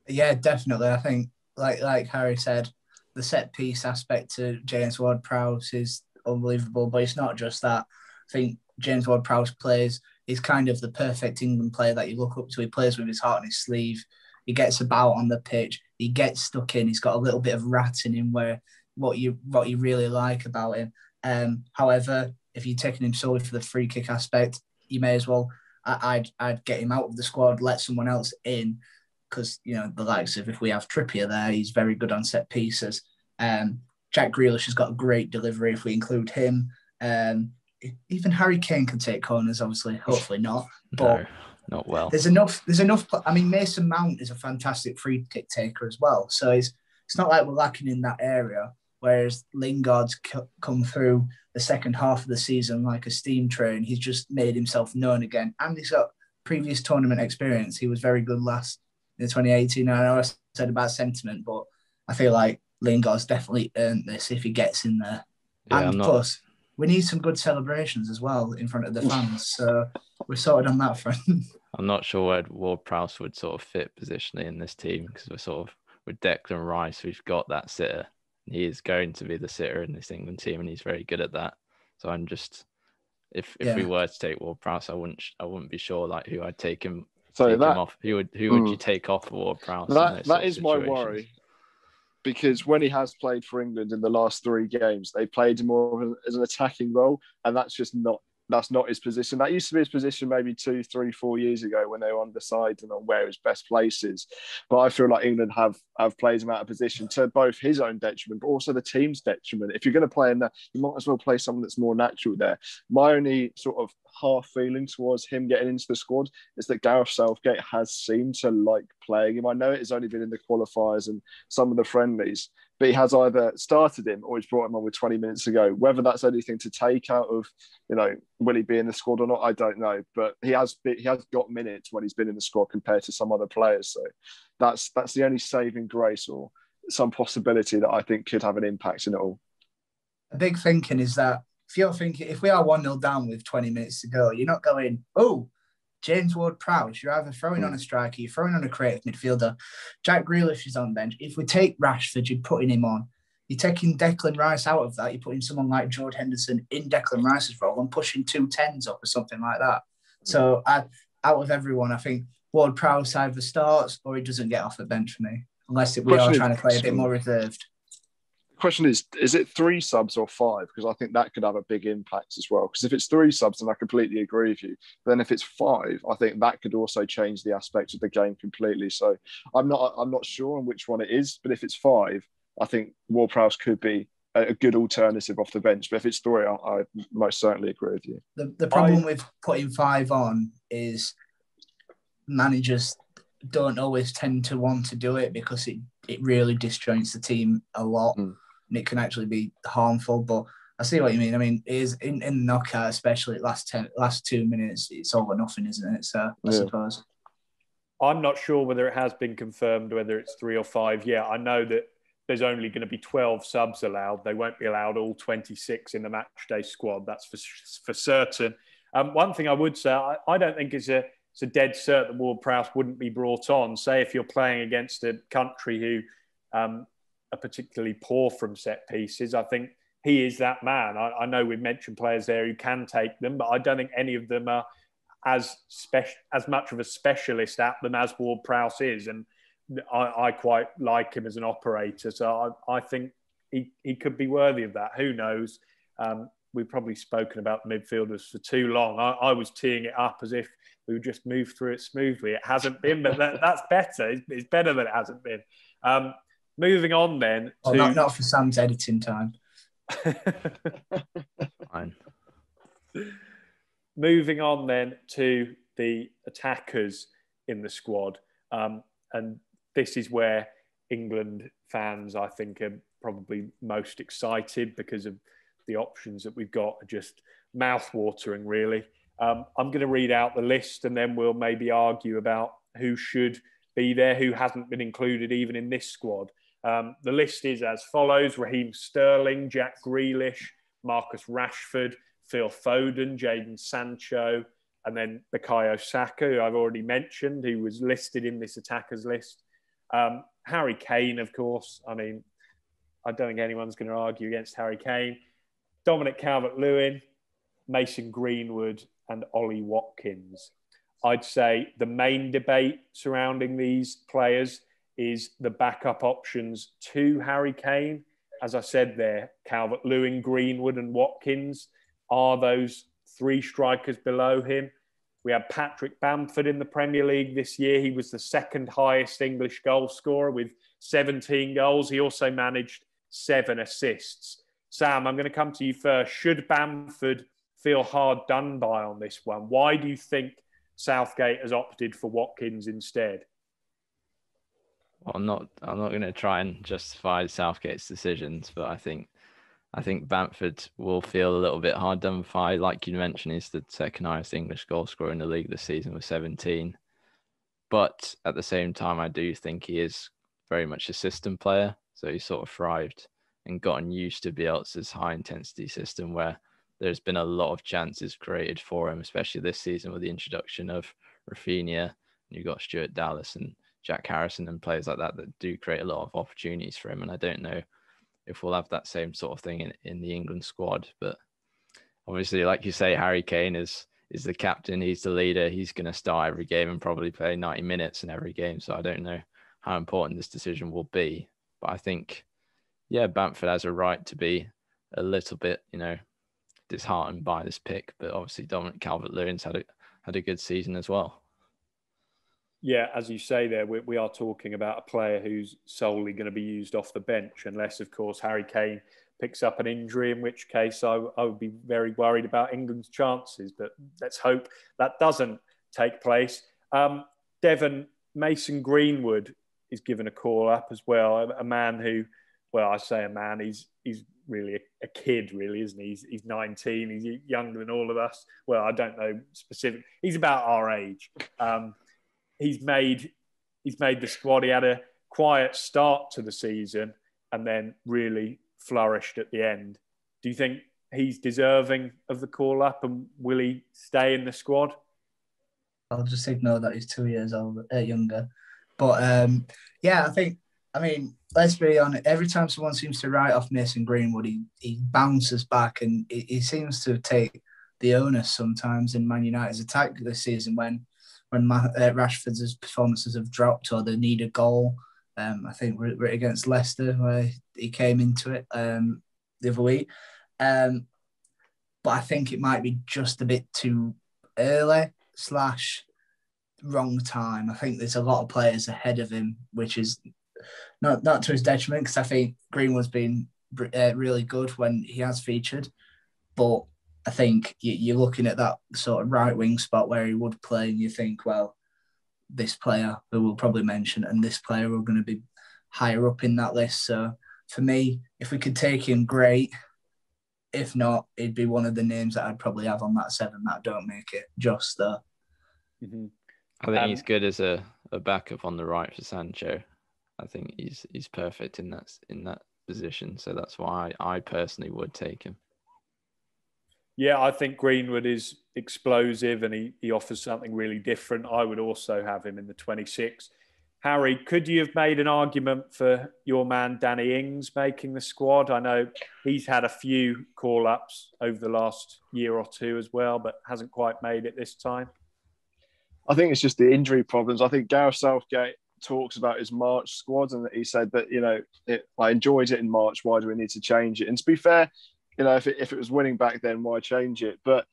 Yeah, definitely. I think, like Harry said, the set-piece aspect to James Ward-Prowse is unbelievable, but it's not just that. I think James Ward-Prowse plays... He's kind of the perfect England player that you look up to. He plays with his heart on his sleeve. He gets about on the pitch. He gets stuck in. He's got a little bit of rat in him, where what you really like about him. However, if you're taking him solely for the free kick aspect, you may as well. I'd get him out of the squad, let someone else in, because you know the likes of, if we have Trippier there, he's very good on set pieces. Jack Grealish has got a great delivery if we include him. Even Harry Kane can take corners, obviously. Hopefully not, but no, not well. There's enough. I mean, Mason Mount is a fantastic free kick taker as well. So it's not like we're lacking in that area. Whereas Lingard's come through the second half of the season like a steam train. He's just made himself known again, and he's got previous tournament experience. He was very good last in 2018. I know I said about sentiment, but I feel like Lingard's definitely earned this if he gets in there. Yeah, and plus, we need some good celebrations as well in front of the fans. So we're sorted on that front. I'm not sure where Ward-Prowse would sort of fit positionally in this team, because we're sort of with Declan Rice, we've got that sitter. He is going to be the sitter in this England team, and he's very good at that. So I'm just, if we were to take Ward-Prowse, I wouldn't be sure like who I'd take him. So take him off. Who would you take off Ward-Prowse? That is my worry. Because when he has played for England in the last three games, they played him more as an attacking role, and that's not his position. That used to be his position maybe 2, 3, 4 years ago when they were on the side and on where his best place is. But I feel like England have played him out of position to both his own detriment, but also the team's detriment. If you're going to play in there, you might as well play someone that's more natural there. My only sort of half feeling towards him getting into the squad is that Gareth Southgate has seemed to like playing him. I know it has only been in the qualifiers and some of the friendlies, but he has either started him or he's brought him on with 20 minutes ago. Whether that's anything to take out of, you know, will he be in the squad or not, I don't know. But he has got minutes when he's been in the squad compared to some other players. So that's the only saving grace or some possibility that I think could have an impact in it all. A big thinking is that if you're thinking, if we are 1-0 down with 20 minutes to go, you're not going, oh, James Ward-Prowse, you're either throwing on a striker, you're throwing on a creative midfielder. Jack Grealish is on bench. If we take Rashford, you're putting him on. You're taking Declan Rice out of that. You're putting someone like Jordan Henderson in Declan Rice's role and pushing 2 10s up or something like that. So out of everyone, I think Ward-Prowse either starts or he doesn't get off the bench for me, unless we are trying to play a bit more reserved. Question is it 3 subs or 5? Because I think that could have a big impact as well. Because if it's 3 subs, then I completely agree with you. Then if it's 5, I think that could also change the aspect of the game completely. So I'm not sure on which one it is, but if it's 5, I think Ward-Prowse could be a good alternative off the bench. But if it's 3, I most certainly agree with you. The problem with putting 5 on is managers don't always tend to want to do it, because it really disjoints the team a lot. And it can actually be harmful, but I see what you mean. I mean, it is in the knockout, especially last 2 minutes, it's all or nothing, isn't it? So I suppose. I'm not sure whether it has been confirmed, whether it's 3 or 5. Yeah, I know that there's only going to be 12 subs allowed. They won't be allowed all 26 in the matchday squad. That's for certain. One thing I would say, I don't think it's a dead cert that Ward-Prowse wouldn't be brought on. Say if you're playing against a country who are particularly poor from set pieces. I think he is that man. I know we've mentioned players there who can take them, but I don't think any of them are as much of a specialist at them as Ward-Prowse is. And I quite like him as an operator. So I think he could be worthy of that. Who knows? We've probably spoken about midfielders for too long. I was teeing it up as if we would just move through it smoothly. It hasn't been, but that's better. It's better than it hasn't been. Moving on then. Not for Sam's editing time. Fine. Moving on then to the attackers in the squad. And this is where England fans, I think, are probably most excited because of the options that we've got are just mouth-watering, really. I'm going to read out the list and then we'll maybe argue about who should be there, who hasn't been included even in this squad. The list is as follows: Raheem Sterling, Jack Grealish, Marcus Rashford, Phil Foden, Jadon Sancho, and then Bukayo Saka, who I've already mentioned, who was listed in this attackers list. Harry Kane, of course. I mean, I don't think anyone's going to argue against Harry Kane. Dominic Calvert-Lewin, Mason Greenwood, and Ollie Watkins. I'd say the main debate surrounding these players is the backup options to Harry Kane. As I said there, Calvert-Lewin, Greenwood, and Watkins are those three strikers below him. We had Patrick Bamford in the Premier League this year. He was the second highest English goal scorer with 17 goals. He also managed 7 assists. Sam, I'm going to come to you first. Should Bamford feel hard done by on this one? Why do you think Southgate has opted for Watkins instead? Well, I'm not going to try and justify Southgate's decisions, but I think Bamford will feel a little bit hard done by. Like you mentioned, he's the second highest English goal scorer in the league this season with 17. But at the same time, I do think he is very much a system player. So he sort of thrived and gotten used to Bielsa's high-intensity system where there's been a lot of chances created for him, especially this season with the introduction of Rafinha. And you've got Stuart Dallas and Jack Harrison and players like that that do create a lot of opportunities for him. And I don't know if we'll have that same sort of thing in the England squad. But obviously, like you say, Harry Kane is the captain. He's the leader. He's going to start every game and probably play 90 minutes in every game. So I don't know how important this decision will be. But I think, yeah, Bamford has a right to be a little bit, disheartened by this pick. But obviously, Dominic Calvert-Lewin's had a good season as well. Yeah, as you say there, we are talking about a player who's solely going to be used off the bench, unless, of course, Harry Kane picks up an injury, in which case I would be very worried about England's chances. But let's hope that doesn't take place. Devon, Mason Greenwood is given a call up as well, a man who, well, I say a man, he's really a kid, really, isn't he? He's 19, he's younger than all of us. Well, I don't know specifically. He's about our age. He's made the squad. He had a quiet start to the season and then really flourished at the end. Do you think he's deserving of the call-up, and will he stay in the squad? I'll just ignore that he's 2 years older, younger. But, yeah, let's be honest. Every time someone seems to write off Mason Greenwood, he bounces back, and he seems to take the onus sometimes in Man United's attack this season when Rashford's performances have dropped or they need a goal. I think we're against Leicester where he came into it the other week. But I think it might be just a bit too early / wrong time. I think there's a lot of players ahead of him, which is not to his detriment, because I think Greenwood's been really good when he has featured. But I think you're looking at that sort of right wing spot where he would play, and you think, well, this player who we'll probably mention and this player are going to be higher up in that list. So for me, if we could take him, great. If not, it'd be one of the names that I'd probably have on that 7 that don't make it just though. Mm-hmm. I think he's good as a backup on the right for Sancho. I think he's perfect in that position. So that's why I personally would take him. Yeah, I think Greenwood is explosive and he offers something really different. I would also have him in the 26. Harry, could you have made an argument for your man Danny Ings making the squad? I know he's had a few call-ups over the last year or two as well, but hasn't quite made it this time. I think it's just the injury problems. I think Gareth Southgate talks about his March squad and that he said that, you know, I enjoyed it in March. Why do we need to change it? And to be fair, you know, if it was winning back then, why change it? But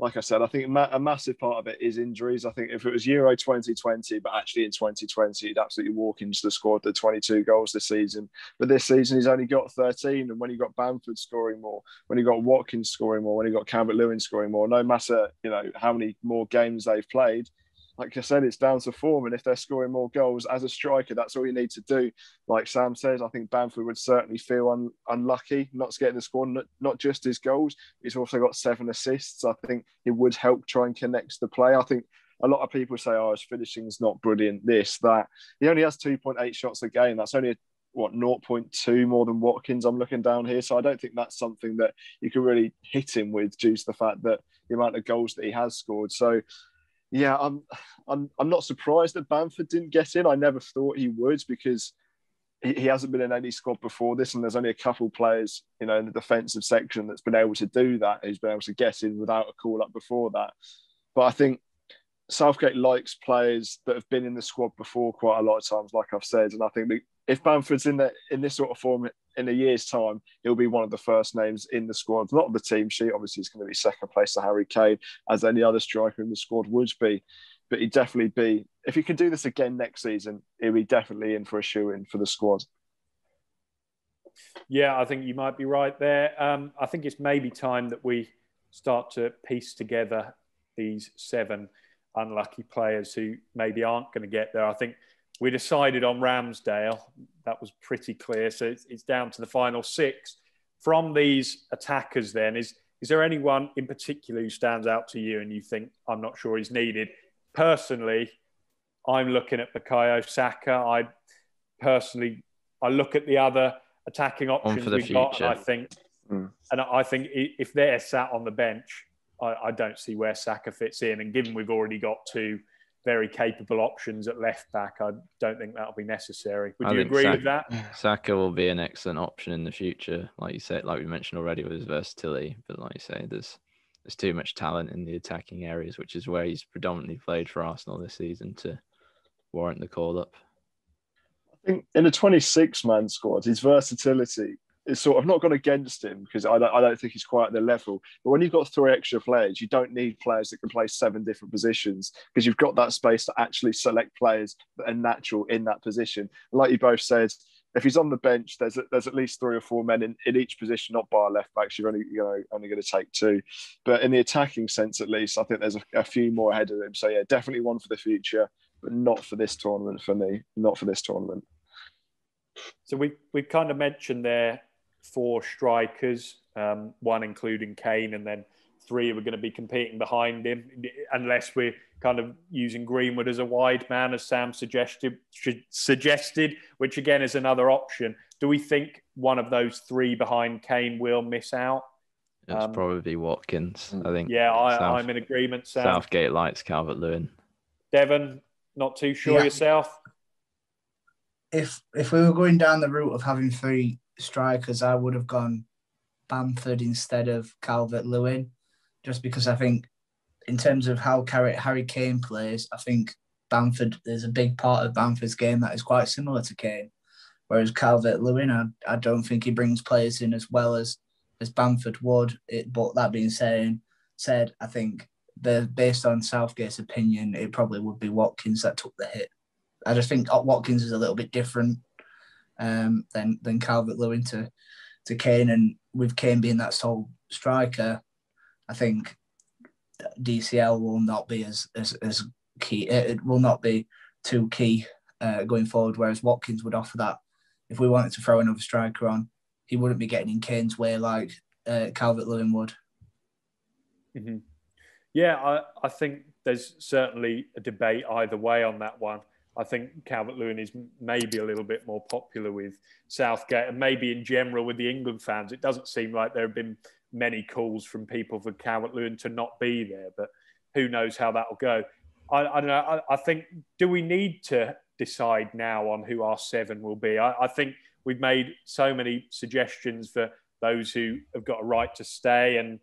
like I said, I think a massive part of it is injuries. I think if it was Euro 2020, but actually in 2020, he'd absolutely walk into the squad, the 22 goals this season. But this season, he's only got 13. And when he got Bamford scoring more, when he got Watkins scoring more, when he got Calvert-Lewin scoring more, no matter, you know, how many more games they've played, like I said, it's down to form. And if they're scoring more goals as a striker, that's all you need to do. Like Sam says, I think Bamford would certainly feel unlucky not to get in the squad, not just his goals. He's also got 7 assists. I think it would help try and connect the play. I think a lot of people say, oh, his finishing's not brilliant, this, that. He only has 2.8 shots a game. That's only, 0.2 more than Watkins, I'm looking down here. So I don't think that's something that you can really hit him with due to the fact that the amount of goals that he has scored. So, yeah, I'm not surprised that Bamford didn't get in. I never thought he would because he hasn't been in any squad before this, and there's only a couple of players, you know, in the defensive section that's been able to do that, who's been able to get in without a call-up before that. But I think Southgate likes players that have been in the squad before quite a lot of times, like I've said. And I think that if Bamford's in this sort of form in a year's time, he'll be one of the first names in the squad. Not on the team sheet, obviously he's going to be second place to Harry Kane, as any other striker in the squad would be. But he'd definitely be, if he can do this again next season, he'll be definitely in for a shoe-in for the squad. Yeah, I think you might be right there. I think it's maybe time that we start to piece together these 7 unlucky players who maybe aren't going to get there. I think we decided on Ramsdale. That was pretty clear. So it's down to the final 6. From these attackers then, is there anyone in particular who stands out to you and you think, I'm not sure he's needed? Personally, I'm looking at Bukayo Saka. I look at the other attacking options we've got, and I think if they're sat on the bench, I don't see where Saka fits in. And given we've already got 2 very capable options at left back, I don't think that'll be necessary. Would you agree with that? Saka will be an excellent option in the future, like you said, like we mentioned already with his versatility. But like you say, there's too much talent in the attacking areas, which is where he's predominantly played for Arsenal this season, to warrant the call up. I think in a 26-man squad, his versatility is sort of not gone against him, because I don't think he's quite at the level. But when you've got 3 extra players, you don't need players that can play 7 different positions, because you've got that space to actually select players that are natural in that position. And like you both said, if he's on the bench, there's at least 3 or 4 men in each position, not by left backs. You're only going to take 2. But in the attacking sense, at least, I think there's a few more ahead of him. So yeah, definitely one for the future, but not for this tournament for me. Not for this tournament. So we kind of mentioned there 4 strikers, 1 including Kane, and then 3 were going to be competing behind him, unless we're kind of using Greenwood as a wide man, as Sam suggested, which again is another option. Do we think one of those 3 behind Kane will miss out? It's probably Watkins, I think. Yeah, I'm in agreement, Sam. Southgate likes Calvert-Lewin. Devon, not too sure yourself? If we were going down the route of having 3 strikers, I would have gone Bamford instead of Calvert-Lewin, just because I think in terms of how Harry Kane plays, I think Bamford, there's a big part of Bamford's game that is quite similar to Kane, whereas Calvert-Lewin, I don't think he brings players in as well as Bamford would. But that being said, I think based on Southgate's opinion, it probably would be Watkins that took the hit. I just think Watkins is a little bit different than Calvert-Lewin to Kane, and with Kane being that sole striker, I think DCL will not be as key. It will not be too key going forward. Whereas Watkins would offer that. If we wanted to throw another striker on, he wouldn't be getting in Kane's way like Calvert-Lewin would. Mm-hmm. Yeah, I think there's certainly a debate either way on that one. I think Calvert-Lewin is maybe a little bit more popular with Southgate, and maybe in general with the England fans. It doesn't seem like there have been many calls from people for Calvert-Lewin to not be there, but who knows how that'll go. I don't know. I think, do we need to decide now on who our seven will be. I think we've made so many suggestions for those who have got a right to stay and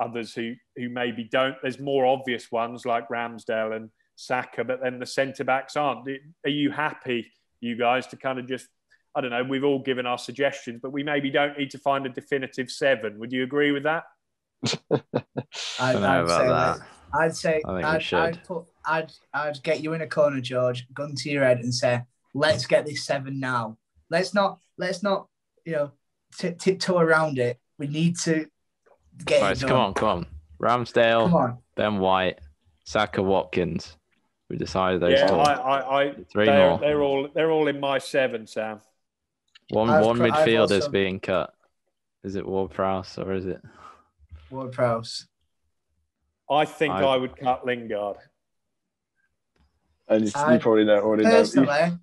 others who maybe don't. There's more obvious ones like Ramsdale and Saka, but then the centre-backs aren't. Are you happy, you guys, to kind of just, I don't know, we've all given our suggestions, but we maybe don't need to find a definitive seven. Would you agree with that? I'd get you in a corner, George, gun to your head and say, let's get this seven now. Let's not, you know, tiptoe around it. We need to get it done. Come on. Ramsdale, come on. Ben White, Saka, Watkins. We decided those. Yeah, three more. They're all in my seven, Sam. One midfielder's being cut. Is it Ward-Prowse or is it Ward-Prowse? I think I would cut Lingard. And you probably know already. Personally,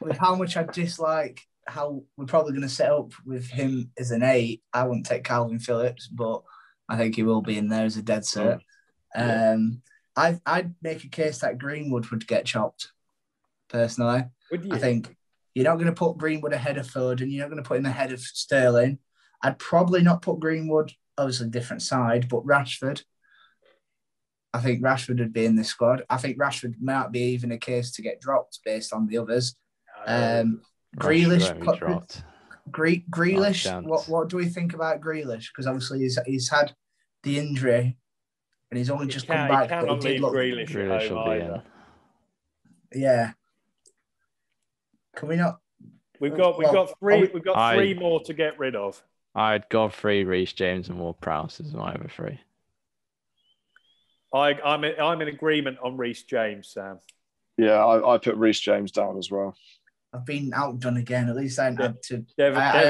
with how much I dislike how we're probably going to set up with him as an eight, I wouldn't take Calvin Phillips, but I think he will be in there as a dead cert. Yeah. I'd make a case that Greenwood would get chopped, personally. Would you? I think you're not going to put Greenwood ahead of Foden. You're not going to put him ahead of Sterling. I'd probably not put Greenwood, obviously different side, but Rashford. I think Rashford would be in this squad. I think Rashford might be even a case to get dropped based on the others. Grealish. What do we think about Grealish? Because obviously he's had the injury. And he's only just come back. He cannot leave Grealish home. Yeah. Can we not? We've got three more to get rid of. I'd Godfrey, Reece James, and Ward-Prowse as my other three. I'm in agreement on Reece James, Sam. Yeah, I put Reece James down as well. I've been outdone again. At least I had to. I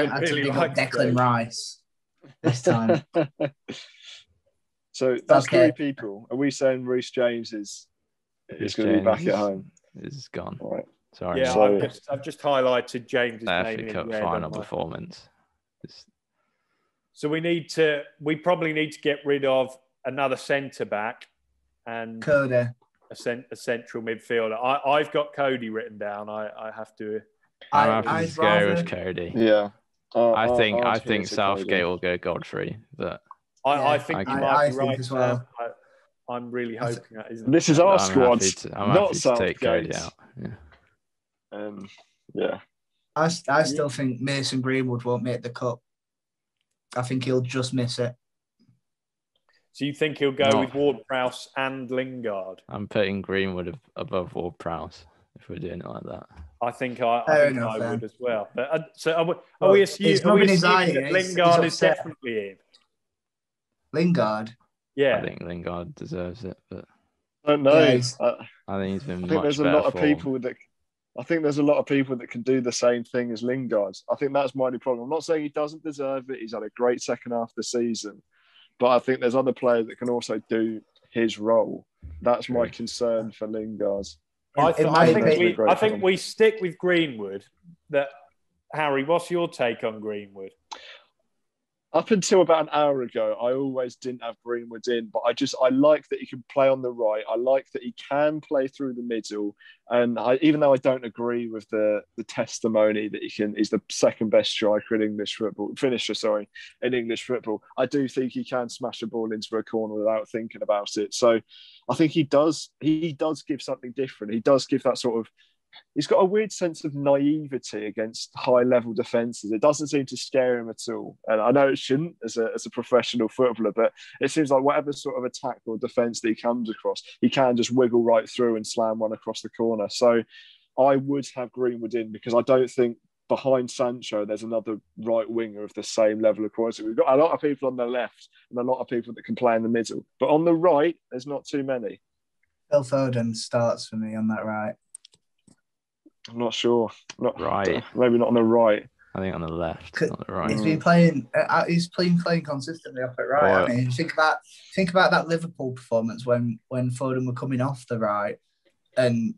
had to pick up Declan Rice this time. So that's okay. Three people. Are we saying Reece James is going to be back at home? He's gone. All right. Sorry. Yeah, so, I've just highlighted James's name. FA Cup final performance. So we probably need to get rid of another centre back and Coady, a central midfielder. I've got Coady written down. I have to. I'm happy to go with Coady. Yeah. I think Southgate will go Godfrey, but. I think you might be right as well. I'm really hoping that isn't. This is our squad. I'm not Southgate. Yeah. Yeah. I still think Mason Greenwood won't make the cut. I think he'll just miss it. So you think he'll go with Ward-Prowse and Lingard? I'm putting Greenwood above Ward-Prowse if we're doing it like that. I think I would as well. But so are we assuming that Lingard is definitely in? Lingard? Yeah. I think Lingard deserves it, but I don't know. I think he's been I think there's a lot of people that can do the same thing as Lingard. I think that's my only problem. I'm not saying he doesn't deserve it. He's had a great second half of the season. But I think there's other players that can also do his role. That's my concern for Lingard. I think we stick with Greenwood. Harry, what's your take on Greenwood? Up until about an hour ago, I always didn't have Greenwood in, but I like that he can play on the right. I like that he can play through the middle. And even though I don't agree with the testimony that he's the second best striker in English football, in English football, I do think he can smash a ball into a corner without thinking about it. So I think he does give something different. He does give that sort of, he's got a weird sense of naivety against high-level defences. It doesn't seem to scare him at all. And I know it shouldn't as a professional footballer, but it seems like whatever sort of attack or defence that he comes across, he can just wiggle right through and slam one across the corner. So I would have Greenwood in because I don't think behind Sancho there's another right winger of the same level of quality. We've got a lot of people on the left and a lot of people that can play in the middle. But on the right, there's not too many. Phil Foden starts for me on that right. I'm not sure. Not right. Maybe not on the right. I think on the left. Not the right. He's been playing. He's playing consistently off it right. I mean, think about that Liverpool performance when Foden were coming off the right, and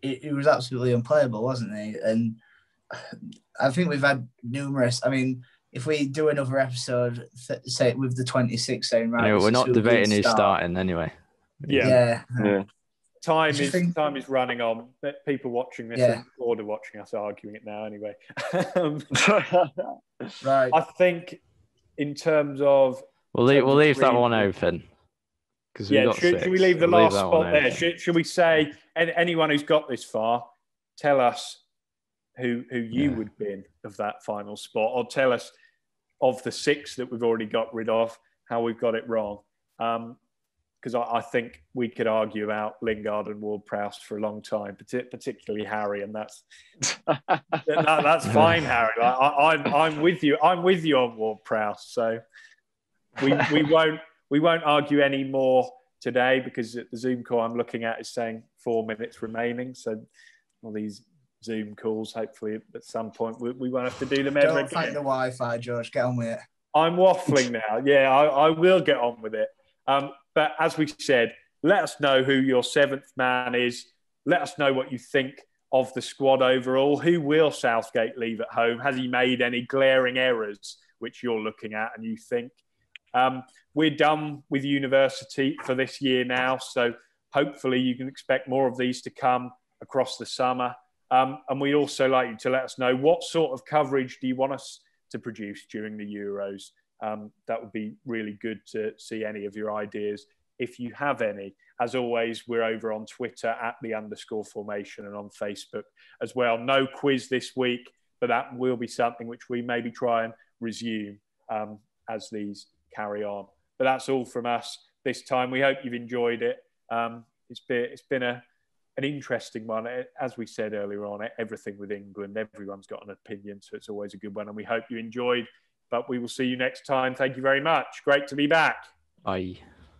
it was absolutely unplayable, wasn't he? And I think we've had numerous. I mean, if we do another episode, say with the 26 saying right. Anyway, we're not debating who's starting anyway. Yeah. Time is running on. People watching this and bored of watching us arguing it now anyway. Right. I think in terms of... We'll leave that one open. Should we leave the last spot there? Should we say, anyone who's got this far, tell us who you would bin of that final spot, or tell us of the six that we've already got rid of, how we've got it wrong. Because I think we could argue about Lingard and Ward-Prowse for a long time, particularly Harry, and that's fine, Harry. Like, I'm with you. I'm with you on Ward-Prowse. So we won't argue any more today, because the Zoom call I'm looking at is saying 4 minutes remaining. So all these Zoom calls, hopefully at some point we won't have to do them ever again. Don't fight the Wi-Fi, George. Get on with it. I'm waffling now. Yeah, I will get on with it. But as we said, let us know who your seventh man is. Let us know what you think of the squad overall. Who will Southgate leave at home? Has he made any glaring errors which you're looking at and you think? We're done with university for this year now, so hopefully you can expect more of these to come across the summer. And we'd also like you to let us know what sort of coverage do you want us to produce during the Euros. That would be really good to see any of your ideas, if you have any. As always, we're over on Twitter @_formation and on Facebook as well. No quiz this week, but that will be something which we maybe try and resume as these carry on. But that's all from us this time. We hope you've enjoyed it. It's been an interesting one. As we said earlier on, everything with England, everyone's got an opinion, so it's always a good one. And we hope you enjoyed. But we will see you next time. Thank you very much. Great to be back. Bye.